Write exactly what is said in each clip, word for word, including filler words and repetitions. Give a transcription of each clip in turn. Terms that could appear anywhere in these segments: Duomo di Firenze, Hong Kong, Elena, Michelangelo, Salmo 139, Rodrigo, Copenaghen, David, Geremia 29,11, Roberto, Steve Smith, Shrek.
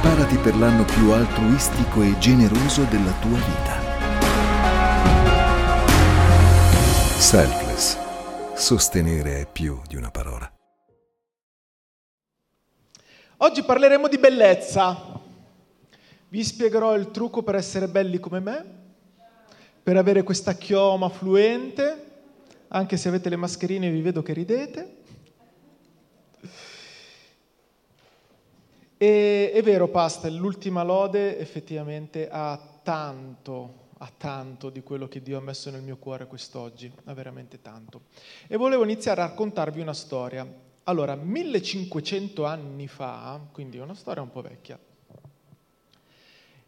Preparati per l'anno più altruistico e generoso della tua vita. Selfless. Sostenere è più di una parola. Oggi parleremo di bellezza. Vi spiegherò il trucco per essere belli come me, per avere questa chioma fluente, anche se avete le mascherine vi vedo che ridete. E, è vero, Pasta, l'ultima lode effettivamente ha tanto, ha tanto di quello che Dio ha messo nel mio cuore quest'oggi, ha veramente tanto. E volevo iniziare a raccontarvi una storia. Allora, millecinquecento anni fa, quindi è una storia un po' vecchia,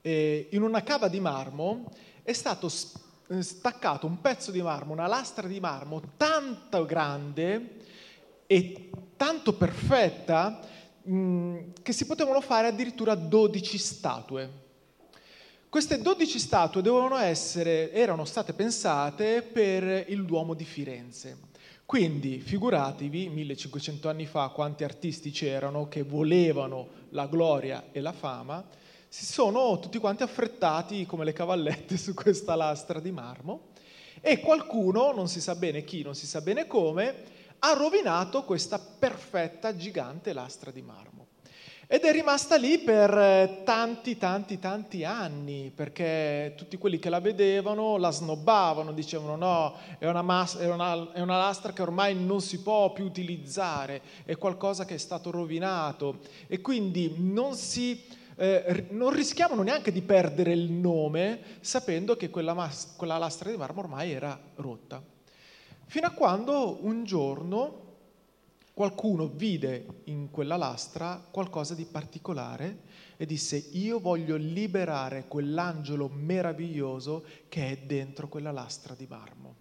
eh, in una cava di marmo è stato staccato un pezzo di marmo, una lastra di marmo tanto grande e tanto perfetta che si potevano fare addirittura dodici statue. Queste dodici statue dovevano essere, erano state pensate per il Duomo di Firenze. Quindi figuratevi, millecinquecento anni fa, quanti artisti c'erano che volevano la gloria e la fama, si sono tutti quanti affrettati come le cavallette su questa lastra di marmo e qualcuno, non si sa bene chi, non si sa bene come, ha rovinato questa perfetta gigante lastra di marmo ed è rimasta lì per tanti tanti tanti anni, perché tutti quelli che la vedevano la snobbavano, dicevano no, è una, mas- è una, è una lastra che ormai non si può più utilizzare, è qualcosa che è stato rovinato e quindi non si eh, non rischiavano neanche di perdere il nome sapendo che quella, mas- quella lastra di marmo ormai era rotta. Fino a quando un giorno qualcuno vide in quella lastra qualcosa di particolare e disse: io voglio liberare quell'angelo meraviglioso che è dentro quella lastra di marmo.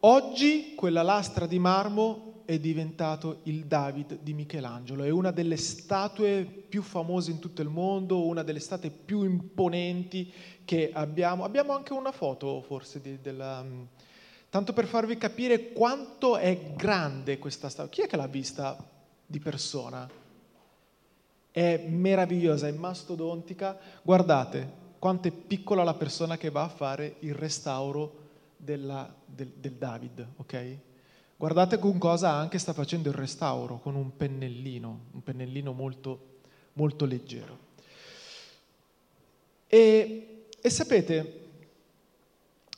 Oggi quella lastra di marmo è diventato il David di Michelangelo, è una delle statue più famose in tutto il mondo, una delle statue più imponenti che abbiamo. Abbiamo anche una foto forse di, della... tanto per farvi capire quanto è grande questa statua. Chi è che l'ha vista di persona? È meravigliosa, è mastodontica. Guardate quanto è piccola la persona che va a fare il restauro della, del, del David, ok? Guardate con cosa anche sta facendo il restauro, con un pennellino, un pennellino molto, molto leggero. E, e sapete,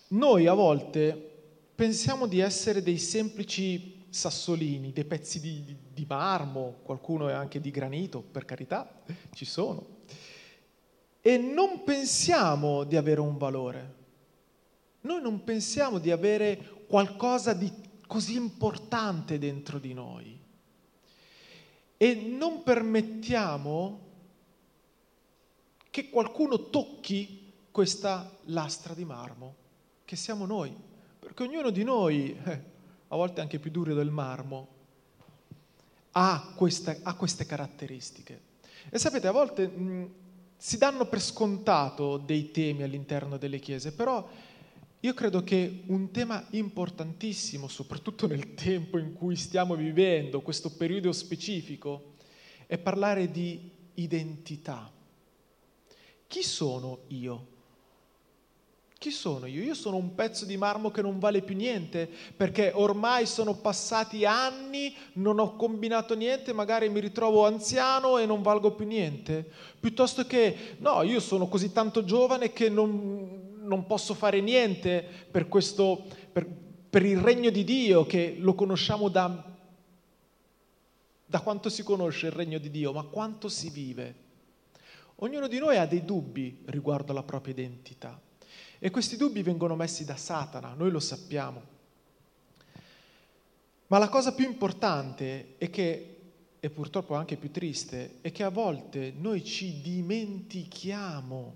noi a volte pensiamo di essere dei semplici sassolini, dei pezzi di, di marmo, qualcuno è anche di granito, per carità, ci sono. E non pensiamo di avere un valore. Noi non pensiamo di avere qualcosa di così importante dentro di noi. E non permettiamo che qualcuno tocchi questa lastra di marmo, che siamo noi. Perché ognuno di noi, eh, a volte anche più duro del marmo, ha, questa, ha queste caratteristiche. E sapete, a volte mh, si danno per scontato dei temi all'interno delle chiese, però io credo che un tema importantissimo, soprattutto nel tempo in cui stiamo vivendo, questo periodo specifico, è parlare di identità. Chi sono io? Chi sono io? Io sono un pezzo di marmo che non vale più niente, perché ormai sono passati anni, non ho combinato niente, magari mi ritrovo anziano e non valgo più niente. Piuttosto che, no, io sono così tanto giovane che non, non posso fare niente per questo, per, per il regno di Dio, che lo conosciamo da, da quanto si conosce il regno di Dio, ma quanto si vive. Ognuno di noi ha dei dubbi riguardo alla propria identità. E questi dubbi vengono messi da Satana, noi lo sappiamo. Ma la cosa più importante è che, e purtroppo anche più triste, è che a volte noi ci dimentichiamo,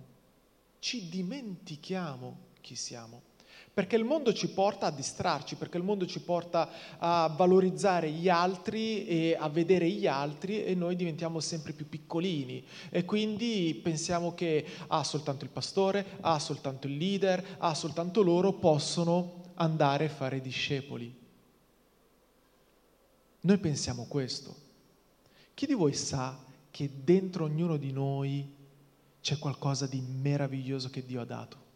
ci dimentichiamo chi siamo. Perché il mondo ci porta a distrarci, perché il mondo ci porta a valorizzare gli altri e a vedere gli altri e noi diventiamo sempre più piccolini e quindi pensiamo che ah, soltanto il pastore, ah, soltanto il leader, ah, soltanto loro possono andare a fare discepoli. Noi pensiamo questo. Chi di voi sa che dentro ognuno di noi c'è qualcosa di meraviglioso che Dio ha dato.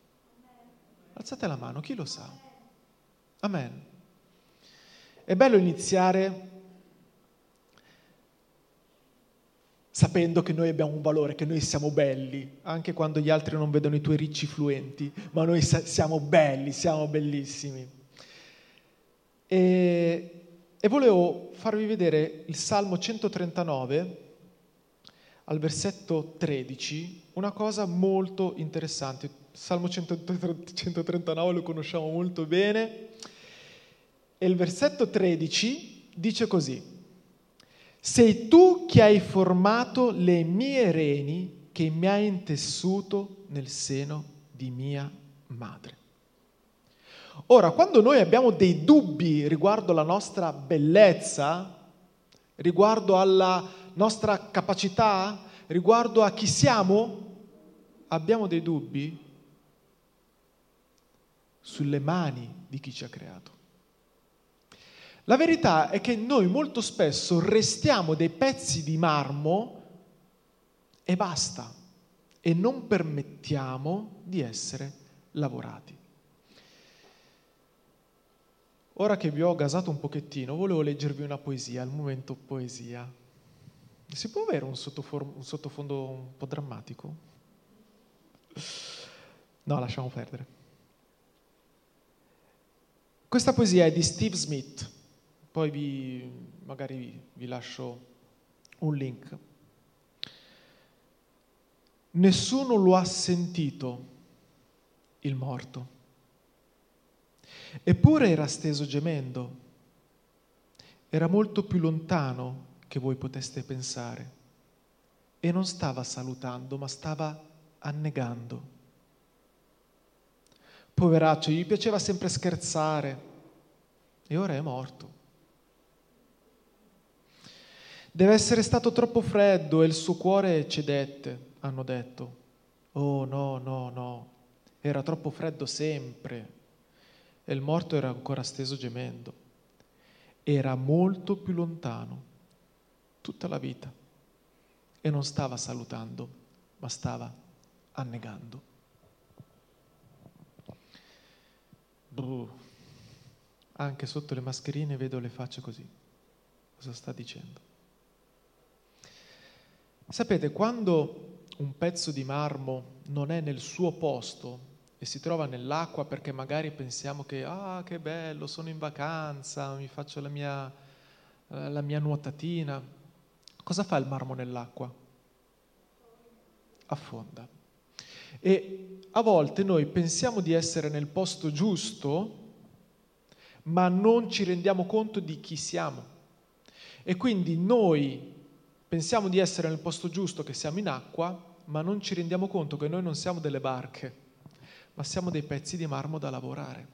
Alzate la mano, chi lo sa? Amen. È bello iniziare sapendo che noi abbiamo un valore, che noi siamo belli, anche quando gli altri non vedono i tuoi ricci fluenti, ma noi siamo belli, siamo bellissimi. E, e volevo farvi vedere il Salmo centotrentanove, al versetto tredici, una cosa molto interessante. Il Salmo centotrentanove lo conosciamo molto bene, e il versetto tredici dice così: sei tu che hai formato le mie reni, che mi hai intessuto nel seno di mia madre. Ora, quando noi abbiamo dei dubbi riguardo alla nostra bellezza, riguardo alla nostra capacità, riguardo a chi siamo, abbiamo dei dubbi sulle mani di chi ci ha creato. La verità è che noi molto spesso restiamo dei pezzi di marmo e basta, e non permettiamo di essere lavorati. Ora che vi ho gasato un pochettino, volevo leggervi una poesia, al momento poesia. Si può avere un sottoform- un sottofondo un po' drammatico? No, lasciamo perdere. Questa poesia è di Steve Smith. Poi vi, magari vi, vi lascio un link. Nessuno lo ha sentito, il morto. Eppure era steso gemendo. Era molto più lontano che voi poteste pensare. E non stava salutando, ma stava annegando. Poveraccio, gli piaceva sempre scherzare. E ora è morto. Deve essere stato troppo freddo e il suo cuore cedette, hanno detto. Oh no, no, no, era troppo freddo sempre. E il morto era ancora steso gemendo. Era molto più lontano, tutta la vita. E non stava salutando, ma stava annegando. Bruh. Anche sotto le mascherine vedo le facce così. Cosa sta dicendo? Sapete, quando un pezzo di marmo non è nel suo posto e si trova nell'acqua perché magari pensiamo che ah, che bello, sono in vacanza, mi faccio la mia, la mia nuotatina, cosa fa il marmo nell'acqua? Affonda. E a volte noi pensiamo di essere nel posto giusto, ma non ci rendiamo conto di chi siamo. E quindi noi pensiamo di essere nel posto giusto, che siamo in acqua, ma non ci rendiamo conto che noi non siamo delle barche, ma siamo dei pezzi di marmo da lavorare.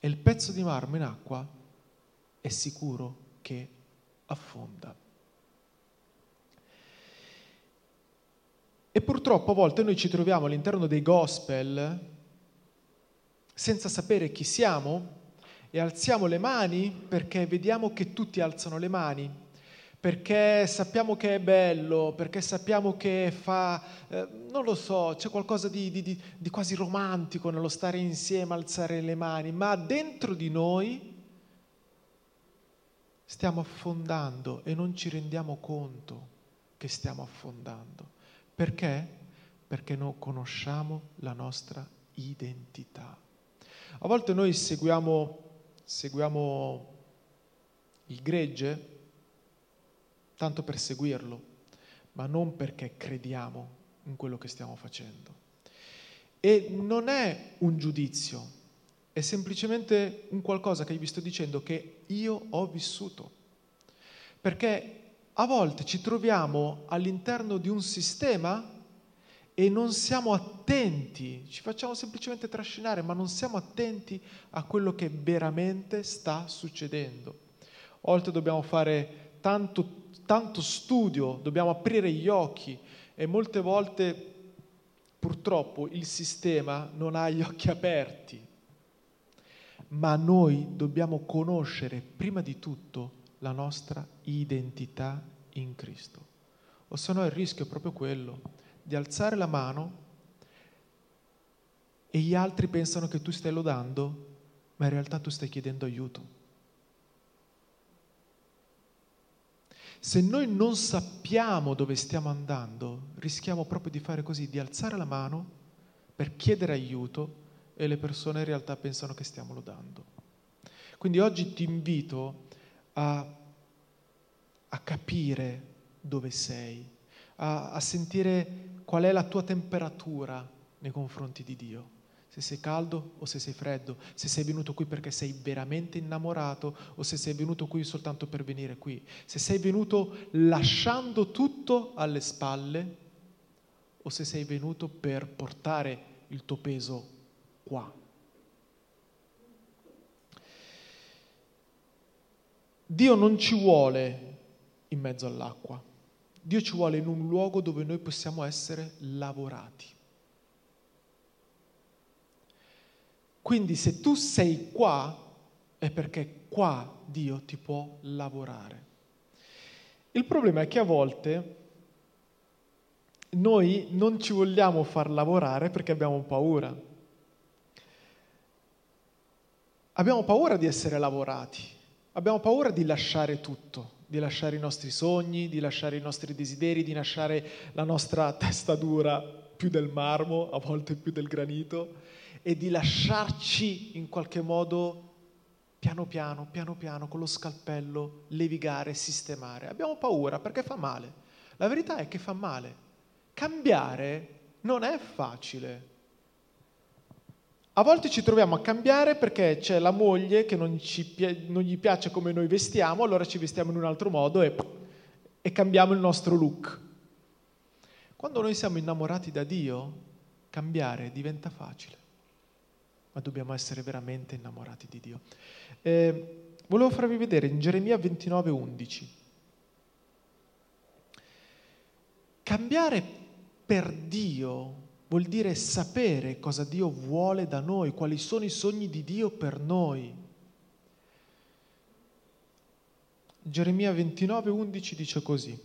E il pezzo di marmo in acqua è sicuro che affonda. E purtroppo a volte noi ci troviamo all'interno dei gospel senza sapere chi siamo e alziamo le mani perché vediamo che tutti alzano le mani, perché sappiamo che è bello, perché sappiamo che fa, eh, non lo so, c'è qualcosa di, di, di, di quasi romantico nello stare insieme, alzare le mani, ma dentro di noi stiamo affondando e non ci rendiamo conto che stiamo affondando. Perché? Perché non conosciamo la nostra identità. A volte noi seguiamo, seguiamo il gregge, tanto per seguirlo, ma non perché crediamo in quello che stiamo facendo. E non è un giudizio, è semplicemente un qualcosa che vi sto dicendo che io ho vissuto. Perché a volte ci troviamo all'interno di un sistema e non siamo attenti, ci facciamo semplicemente trascinare, ma non siamo attenti a quello che veramente sta succedendo. A volte dobbiamo fare tanto tanto studio, dobbiamo aprire gli occhi e molte volte purtroppo il sistema non ha gli occhi aperti, ma noi dobbiamo conoscere prima di tutto la nostra identità in Cristo. o se no il rischio è proprio quello di alzare la mano e gli altri pensano che tu stai lodando, ma in realtà tu stai chiedendo aiuto. Se noi non sappiamo dove stiamo andando, rischiamo proprio di fare così, di alzare la mano per chiedere aiuto e le persone in realtà pensano che stiamo lodando. Quindi oggi ti invito a, a capire dove sei, a, a sentire qual è la tua temperatura nei confronti di Dio. Se sei caldo o se sei freddo, se sei venuto qui perché sei veramente innamorato o se sei venuto qui soltanto per venire qui, se sei venuto lasciando tutto alle spalle o se sei venuto per portare il tuo peso qua. Dio non ci vuole in mezzo all'acqua, Dio ci vuole in un luogo dove noi possiamo essere lavorati. Quindi se tu sei qua è perché qua Dio ti può lavorare. Il problema è che a volte noi non ci vogliamo far lavorare perché abbiamo paura. Abbiamo paura di essere lavorati, abbiamo paura di lasciare tutto, di lasciare i nostri sogni, di lasciare i nostri desideri, di lasciare la nostra testa dura più del marmo, a volte più del granito, e di lasciarci in qualche modo piano piano, piano piano, con lo scalpello, levigare, sistemare. Abbiamo paura perché fa male. La verità è che fa male. Cambiare non è facile. A volte ci troviamo a cambiare perché c'è la moglie che non, ci, non gli piace come noi vestiamo, allora ci vestiamo in un altro modo e, e cambiamo il nostro look. Quando noi siamo innamorati da Dio, cambiare diventa facile. Ma dobbiamo essere veramente innamorati di Dio. Eh, volevo farvi vedere in Geremia ventinove undici. Cambiare per Dio vuol dire sapere cosa Dio vuole da noi, quali sono i sogni di Dio per noi. Geremia ventinove undici dice così: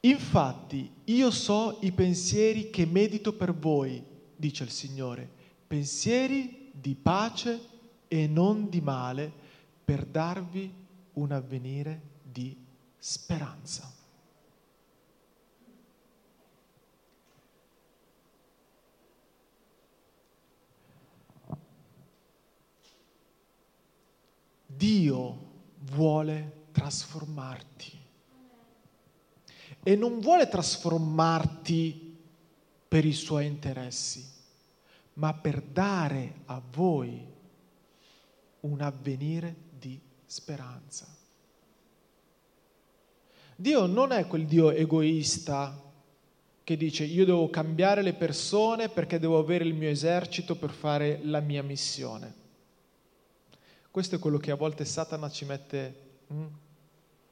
infatti io so i pensieri che medito per voi, dice il Signore, pensieri di pace e non di male, per darvi un avvenire di speranza. Dio vuole trasformarti e non vuole trasformarti per i suoi interessi, ma per dare a voi un avvenire di speranza. Dio non è quel Dio egoista che dice io devo cambiare le persone perché devo avere il mio esercito per fare la mia missione. Questo è quello che a volte Satana ci mette mm,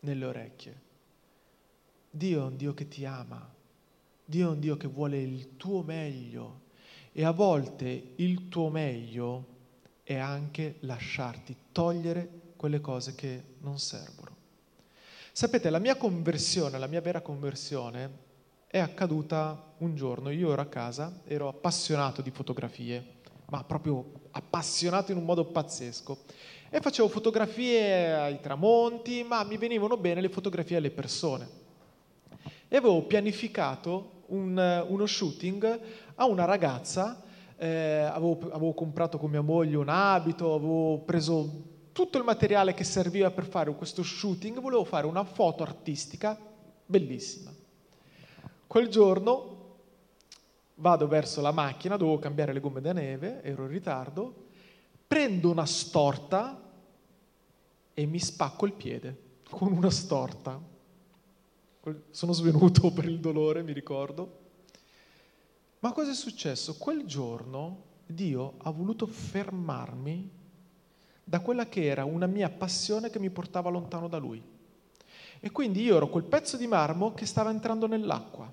nelle orecchie. Dio è un Dio che ti ama, Dio è un Dio che vuole il tuo meglio. E a volte il tuo meglio è anche lasciarti togliere quelle cose che non servono. Sapete, la mia conversione, la mia vera conversione è accaduta un giorno. Io ero a casa, ero appassionato di fotografie, ma proprio appassionato in un modo pazzesco. E facevo fotografie ai tramonti, ma mi venivano bene le fotografie alle persone. E avevo pianificato Un, uno shooting a una ragazza, eh, avevo, avevo comprato con mia moglie un abito, avevo preso tutto il materiale che serviva per fare questo shooting, volevo fare una foto artistica bellissima. Quel giorno vado verso la macchina, dovevo cambiare le gomme da neve, ero in ritardo, prendo una storta e mi spacco il piede con una storta. Sono svenuto per il dolore, mi ricordo. Ma cosa è successo? Quel giorno Dio ha voluto fermarmi da quella che era una mia passione che mi portava lontano da Lui. E quindi io ero quel pezzo di marmo che stava entrando nell'acqua.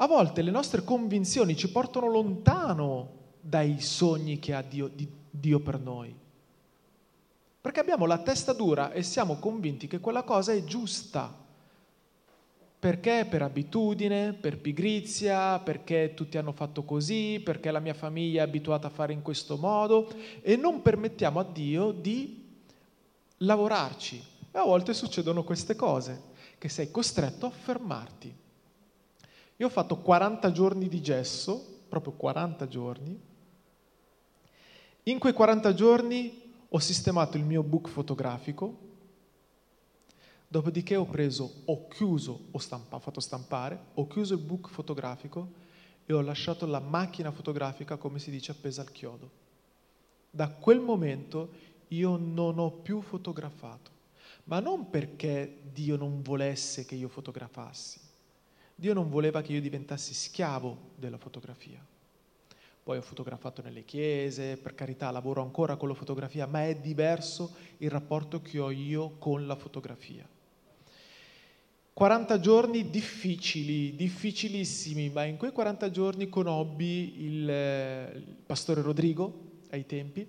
A volte le nostre convinzioni ci portano lontano dai sogni che ha Dio, di, Dio per noi. perché abbiamo la testa dura e siamo convinti che quella cosa è giusta. Perché? Per abitudine, per pigrizia, perché tutti hanno fatto così, perché la mia famiglia è abituata a fare in questo modo, e non permettiamo a Dio di lavorarci. E a volte succedono queste cose, che sei costretto a fermarti. Io ho fatto quaranta giorni di gesso, proprio quaranta giorni. In quei quaranta giorni ho sistemato il mio book fotografico, dopodiché ho preso, ho chiuso, ho stampa, fatto stampare, ho chiuso il book fotografico e ho lasciato la macchina fotografica, come si dice, appesa al chiodo. Da quel momento io non ho più fotografato, ma non perché Dio non volesse che io fotografassi. Dio non voleva che io diventassi schiavo della fotografia. Poi ho fotografato nelle chiese, per carità, lavoro ancora con la fotografia, ma è diverso il rapporto che ho io con la fotografia. quaranta giorni difficili, difficilissimi, ma in quei quaranta giorni conobbi il, eh, il pastore Rodrigo, ai tempi,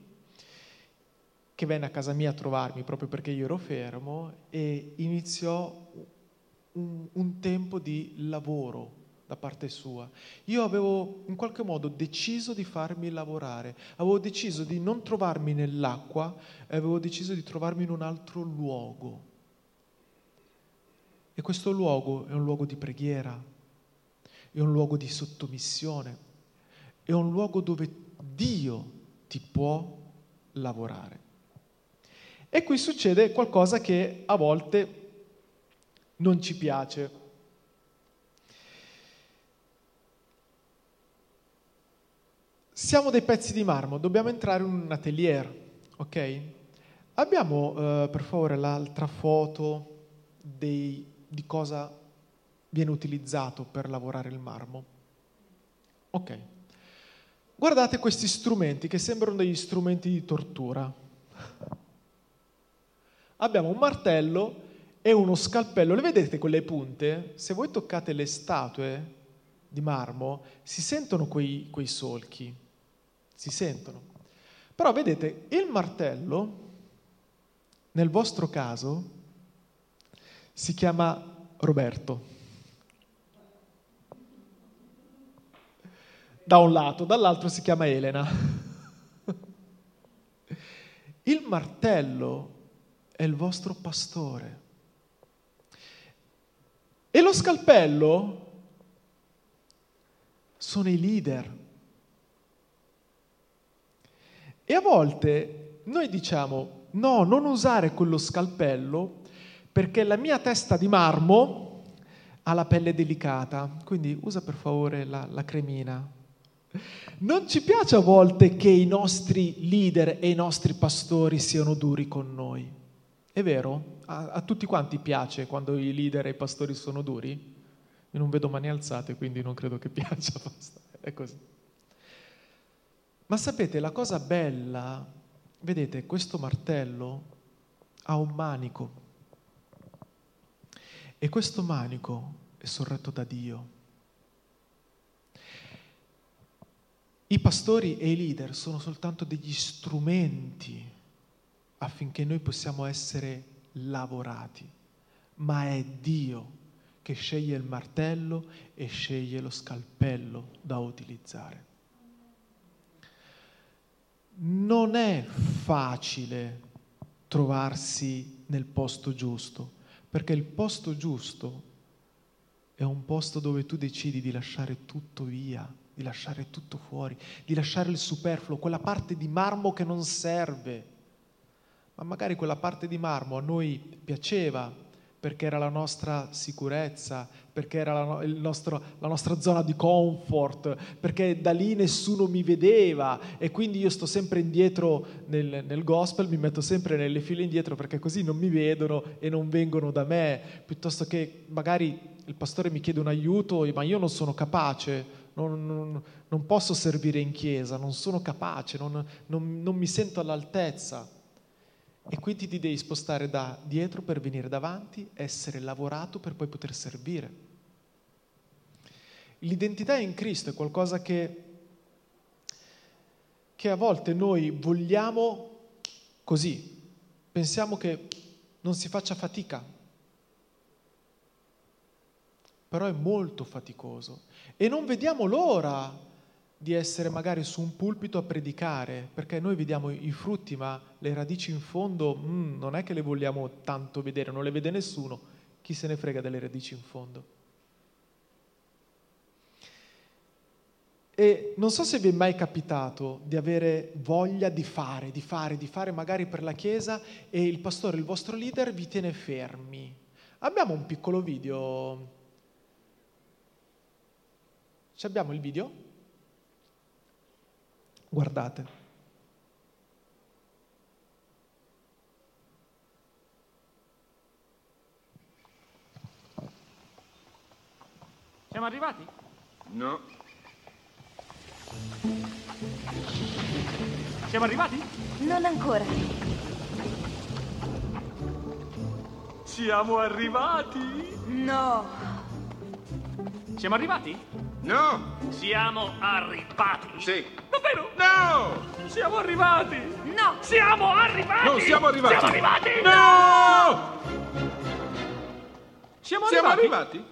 che venne a casa mia a trovarmi proprio perché io ero fermo, e iniziò un, un tempo di lavoro da parte sua. Io avevo in qualche modo deciso di farmi lavorare, avevo deciso di non trovarmi nell'acqua, avevo deciso di trovarmi in un altro luogo. E questo luogo è un luogo di preghiera, è un luogo di sottomissione, è un luogo dove Dio ti può lavorare. E qui succede qualcosa che a volte non ci piace. Siamo dei pezzi di marmo, dobbiamo entrare in un atelier, ok? Abbiamo, eh, per favore, l'altra foto dei, di cosa viene utilizzato per lavorare il marmo. Ok. Guardate questi strumenti che sembrano degli strumenti di tortura. Abbiamo un martello e uno scalpello. Le vedete quelle punte? Se voi toccate le statue di marmo, si sentono quei, quei solchi. Si sentono. Però vedete, il martello, nel vostro caso, si chiama Roberto. Da un lato, dall'altro si chiama Elena. Il martello è il vostro pastore. E lo scalpello sono i leader. E a volte noi diciamo, no, non usare quello scalpello perché la mia testa di marmo ha la pelle delicata, quindi usa per favore la, la cremina. Non ci piace a volte che i nostri leader e i nostri pastori siano duri con noi. È vero? A, a tutti quanti piace quando i leader e i pastori sono duri? Io non vedo mani alzate, quindi non credo che piaccia, basta, è così. Ma sapete, la cosa bella, vedete, questo martello ha un manico, e questo manico è sorretto da Dio. I pastori e i leader sono soltanto degli strumenti affinché noi possiamo essere lavorati, ma è Dio che sceglie il martello e sceglie lo scalpello da utilizzare. Non è facile trovarsi nel posto giusto, perché il posto giusto è un posto dove tu decidi di lasciare tutto via, di lasciare tutto fuori, di lasciare il superfluo, quella parte di marmo che non serve. Ma magari quella parte di marmo a noi piaceva perché era la nostra sicurezza, perché era la, il nostro, la nostra zona di comfort, perché da lì nessuno mi vedeva e quindi io sto sempre indietro nel, nel gospel, mi metto sempre nelle file indietro perché così non mi vedono e non vengono da me, piuttosto che magari il pastore mi chiede un aiuto, ma io non sono capace, non, non, non posso servire in chiesa, non sono capace, non, non, non mi sento all'altezza. E quindi ti devi spostare da dietro per venire davanti, essere lavorato per poi poter servire. L'identità in Cristo è qualcosa che, che a volte noi vogliamo così. pensiamo che non si faccia fatica, però è molto faticoso e non vediamo l'ora di essere magari su un pulpito a predicare, perché noi vediamo i frutti, ma le radici in fondo mm, non è che le vogliamo tanto vedere, non le vede nessuno, chi se ne frega delle radici in fondo. E non so se vi è mai capitato di avere voglia di fare, di fare, di fare magari per la Chiesa e il pastore, il vostro leader, vi tiene fermi. Abbiamo un piccolo video. Ci abbiamo il video? Guardate. Siamo arrivati? No. Siamo arrivati? Non ancora. Siamo arrivati? No. Siamo arrivati? No. Siamo arrivati? Sì. Davvero? No. Siamo arrivati? No. Siamo arrivati? Non siamo arrivati. Siamo arrivati? No. Siamo arrivati? Siamo arrivati?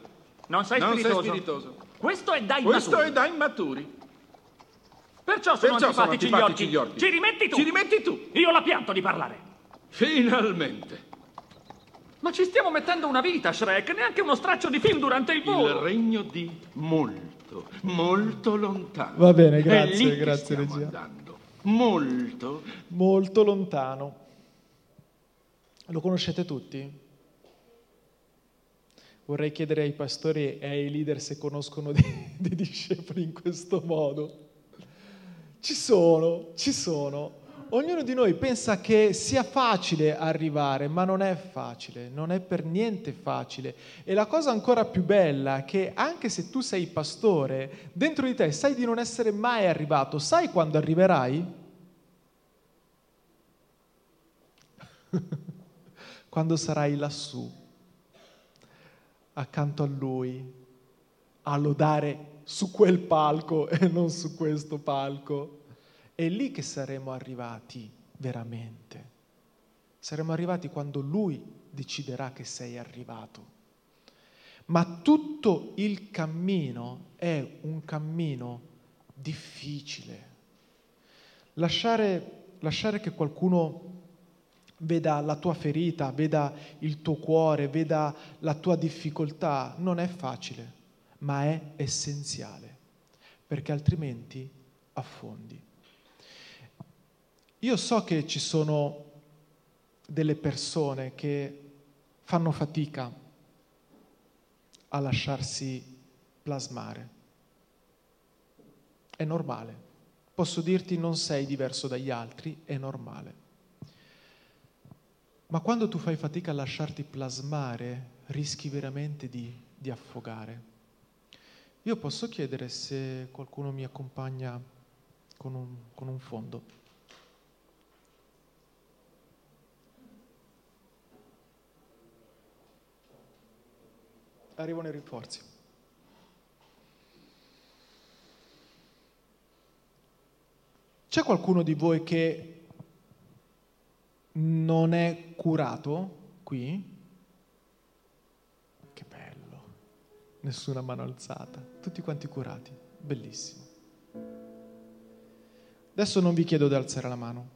Non sei spiritoso. Non sei spiritoso. Questo è dai maturi. Questo è dai maturi. Perciò sono Perciò antipatici, sono antipatici gli, orchi. gli orchi. Ci rimetti tu. Ci rimetti tu. Io la pianto di parlare. Finalmente. Ma ci stiamo mettendo una vita, Shrek. Neanche uno straccio di film durante il volo. Il regno di molto, molto lontano. Va bene, grazie, grazie regia. Andando. Molto, molto lontano. Lo conoscete tutti? Vorrei chiedere ai pastori e ai leader se conoscono dei, dei discepoli in questo modo. Ci sono, ci sono. Ognuno di noi pensa che sia facile arrivare, ma non è facile, non è per niente facile. E la cosa ancora più bella è che anche se tu sei pastore, dentro di te sai di non essere mai arrivato. Sai quando arriverai? Quando sarai lassù, accanto a lui, a lodare su quel palco e non su questo palco. È lì che saremo arrivati veramente. Saremo arrivati quando lui deciderà che sei arrivato. Ma tutto il cammino è un cammino difficile. Lasciare, lasciare che qualcuno veda la tua ferita, veda il tuo cuore, veda la tua difficoltà, non è facile, ma è essenziale, perché altrimenti affondi. Io so che ci sono delle persone che fanno fatica a lasciarsi plasmare. È normale. Posso dirti non sei diverso dagli altri, è normale. Ma quando tu fai fatica a lasciarti plasmare, rischi veramente di, di affogare. Io posso chiedere se qualcuno mi accompagna con un, con un fondo. Arrivano i rinforzi. C'è qualcuno di voi che non è curato qui? Nessuna mano alzata, tutti quanti curati, bellissimo. Adesso non vi chiedo di alzare la mano.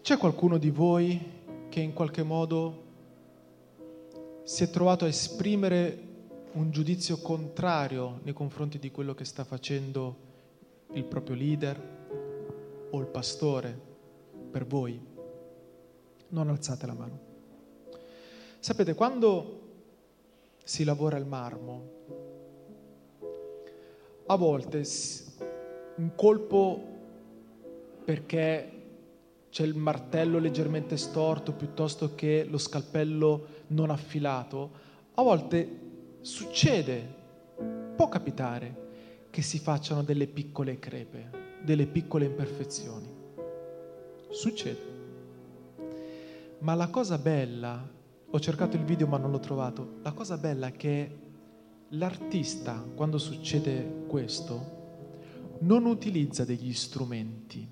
C'è qualcuno di voi che in qualche modo si è trovato a esprimere un giudizio contrario nei confronti di quello che sta facendo il proprio leader o il pastore per voi? Non alzate la mano. Sapete, quando si lavora il marmo, a volte un colpo perché c'è il martello leggermente storto piuttosto che lo scalpello non affilato, a volte succede, può capitare, che si facciano delle piccole crepe, delle piccole imperfezioni. Succede. Ma la cosa bella... Ho cercato il video ma non l'ho trovato. La cosa bella è che l'artista, quando succede questo, non utilizza degli strumenti,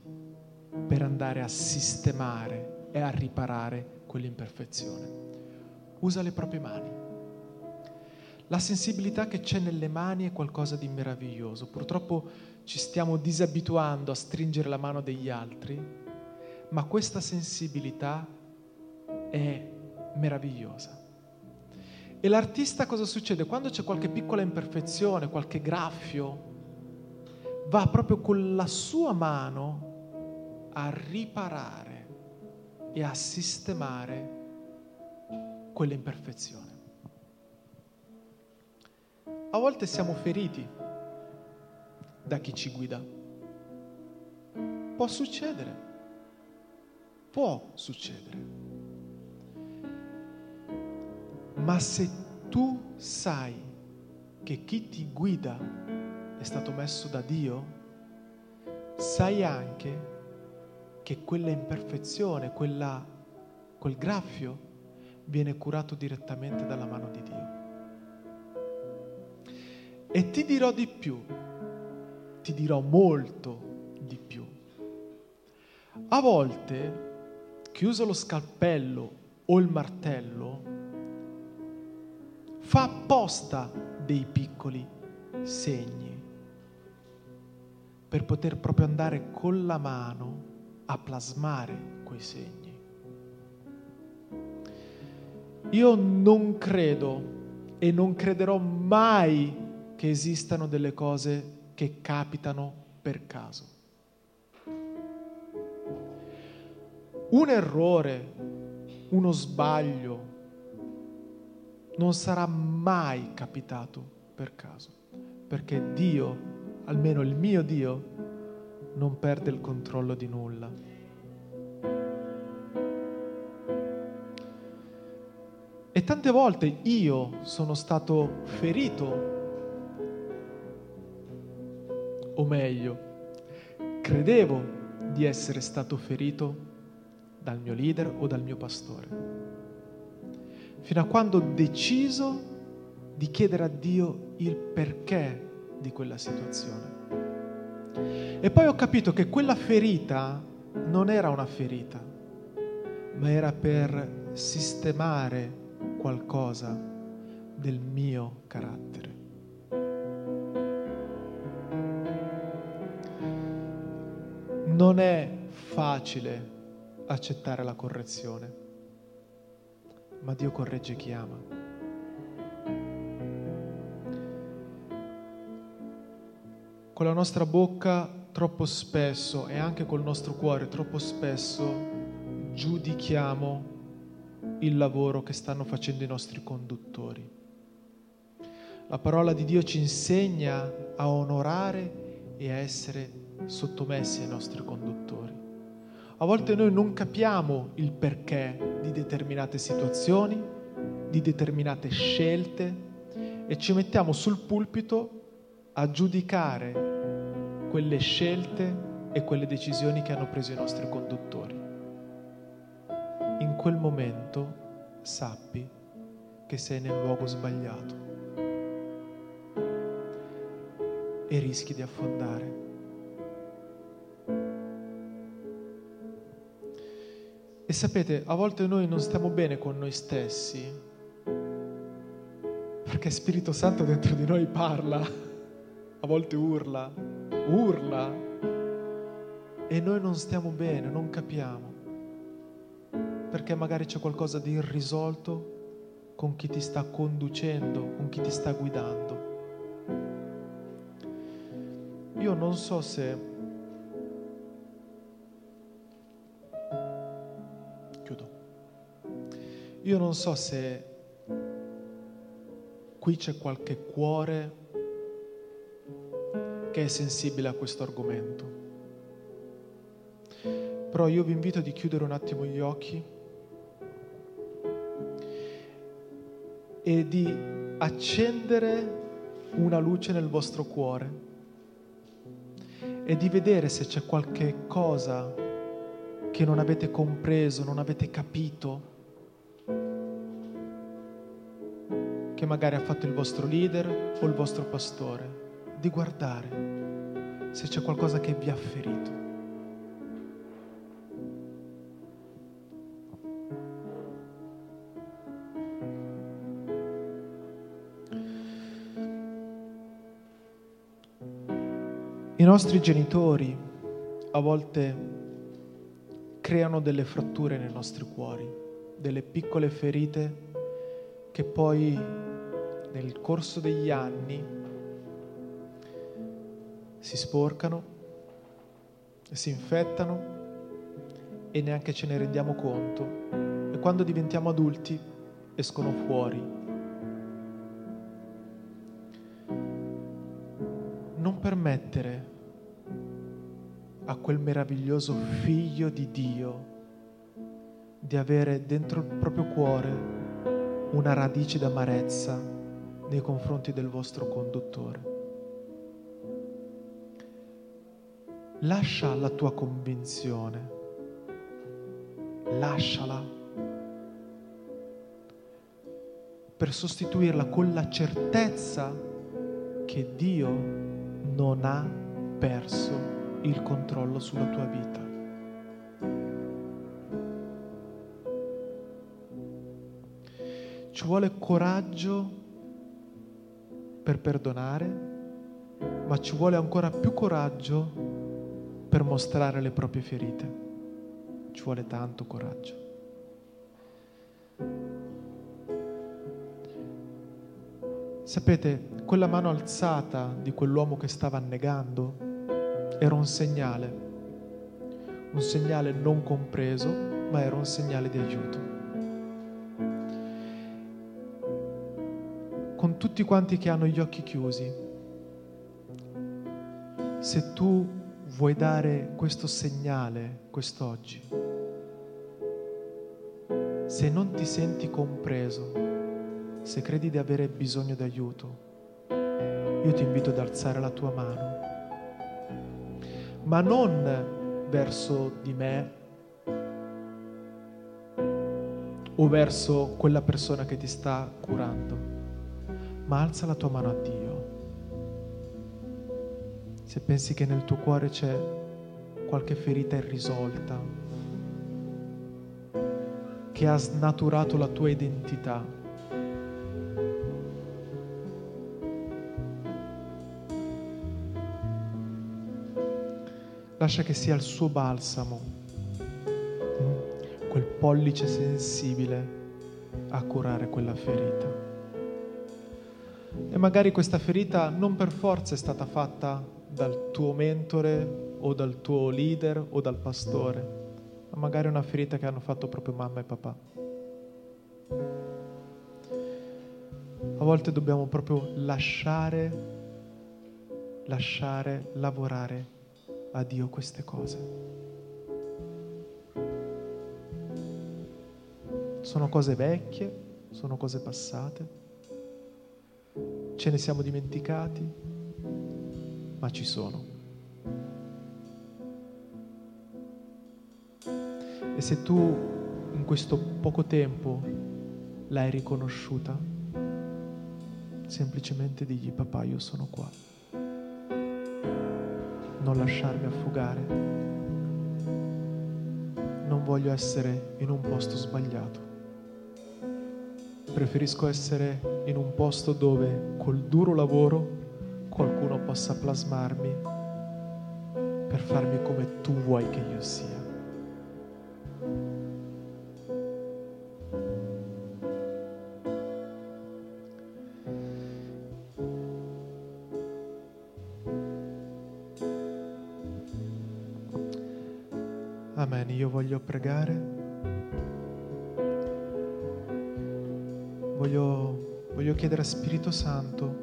per andare a sistemare e a riparare quell'imperfezione. Usa le proprie mani. La sensibilità che c'è nelle mani è qualcosa di meraviglioso. Purtroppo ci stiamo disabituando a stringere la mano degli altri, ma questa sensibilità è meravigliosa. E l'artista, cosa succede? Quando c'è qualche piccola imperfezione, qualche graffio, va proprio con la sua mano a riparare e a sistemare quell'imperfezione. A volte siamo feriti da chi ci guida. Può succedere. Può succedere. Ma se tu sai che chi ti guida è stato messo da Dio, sai anche che quella imperfezione, quella, quel graffio viene curato direttamente dalla mano di Dio. E ti dirò di più, ti dirò molto di più. A volte, chiuso lo scalpello o il martello, fa apposta dei piccoli segni per poter proprio andare con la mano a plasmare quei segni. Io non credo e non crederò mai che esistano delle cose che capitano per caso. Un errore, uno sbaglio, non sarà mai capitato per caso, perché Dio, almeno il mio Dio, non perde il controllo di nulla. E tante volte io sono stato ferito, o meglio, credevo di essere stato ferito dal mio leader o dal mio pastore, fino a quando ho deciso di chiedere a Dio il perché di quella situazione. E poi ho capito che quella ferita non era una ferita, ma era per sistemare qualcosa del mio carattere. Non è facile accettare la correzione, ma Dio corregge chi ama. Con la nostra bocca troppo spesso e anche col nostro cuore troppo spesso giudichiamo il lavoro che stanno facendo i nostri conduttori. La parola di Dio ci insegna a onorare e a essere sottomessi ai nostri conduttori. A volte noi non capiamo il perché di determinate situazioni, di determinate scelte, e ci mettiamo sul pulpito a giudicare quelle scelte e quelle decisioni che hanno preso i nostri conduttori. In quel momento sappi che sei nel luogo sbagliato e rischi di affondare. E sapete, a volte noi non stiamo bene con noi stessi perché Spirito Santo dentro di noi parla, a volte urla, urla, e noi non stiamo bene, non capiamo, perché magari c'è qualcosa di irrisolto con chi ti sta conducendo, con chi ti sta guidando. Io non so se... Io non so se qui c'è qualche cuore che è sensibile a questo argomento, però io vi invito di chiudere un attimo gli occhi e di accendere una luce nel vostro cuore e di vedere se c'è qualche cosa che non avete compreso, non avete capito, che magari ha fatto il vostro leader o il vostro pastore, di guardare se c'è qualcosa che vi ha ferito. nostri genitori a volte creano delle fratture nei nostri cuori, delle piccole ferite che poi nel corso degli anni si sporcano, si infettano e neanche ce ne rendiamo conto, e quando diventiamo adulti escono fuori. Non permettere a quel meraviglioso figlio di Dio di avere dentro il proprio cuore una radice d'amarezza nei confronti del vostro conduttore. Lascia la tua convinzione, lasciala per sostituirla con la certezza che Dio non ha perso il controllo sulla tua vita. Ci vuole coraggio per perdonare, ma ci vuole ancora più coraggio per mostrare le proprie ferite. Ci vuole tanto coraggio. Sapete, quella mano alzata di quell'uomo che stava annegando era un segnale, un segnale non compreso, ma era un segnale di aiuto. Con tutti quanti che hanno gli occhi chiusi, se tu vuoi dare questo segnale quest'oggi, se non ti senti compreso, se credi di avere bisogno d'aiuto, io ti invito ad alzare la tua mano, ma non verso di me o verso quella persona che ti sta curando, ma alza la tua mano a Dio. Se pensi che nel tuo cuore c'è qualche ferita irrisolta, che ha snaturato la tua identità, lascia che sia il suo balsamo, quel pollice sensibile a curare quella ferita. E magari questa ferita non per forza è stata fatta dal tuo mentore o dal tuo leader o dal pastore, ma magari è una ferita che hanno fatto proprio mamma e papà. A volte dobbiamo proprio lasciare, lasciare lavorare a Dio queste cose. Sono cose vecchie, sono cose passate. Ce ne siamo dimenticati, ma ci sono. E se tu in questo poco tempo l'hai riconosciuta, semplicemente digli: papà, io sono qua. Non lasciarmi affogare. Non voglio essere in un posto sbagliato. Preferisco essere in un posto dove col duro lavoro qualcuno possa plasmarmi per farmi come tu vuoi che io sia. Amen. Io voglio pregare. Voglio, voglio chiedere a Spirito Santo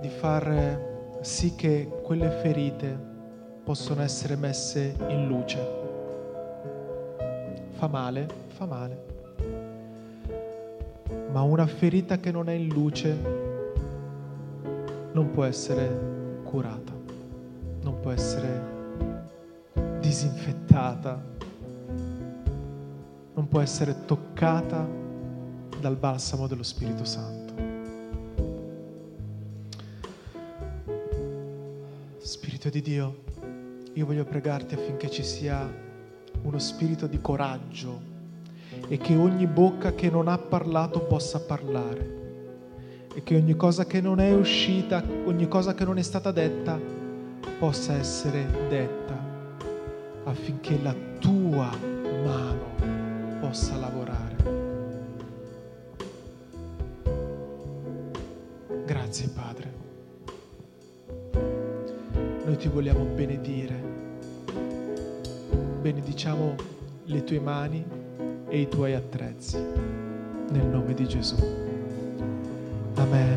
di far sì che quelle ferite possano essere messe in luce. Fa male, fa male, ma una ferita che non è in luce non può essere curata, non può essere disinfettata, non può essere toccata dal balsamo dello Spirito Santo. Spirito di Dio, io voglio pregarti affinché ci sia uno spirito di coraggio, e che ogni bocca che non ha parlato possa parlare, e che ogni cosa che non è uscita, ogni cosa che non è stata detta possa essere detta, affinché la tua mano possa lavorare. Grazie Padre, noi ti vogliamo benedire, benediciamo le tue mani e i tuoi attrezzi, nel nome di Gesù. Amen.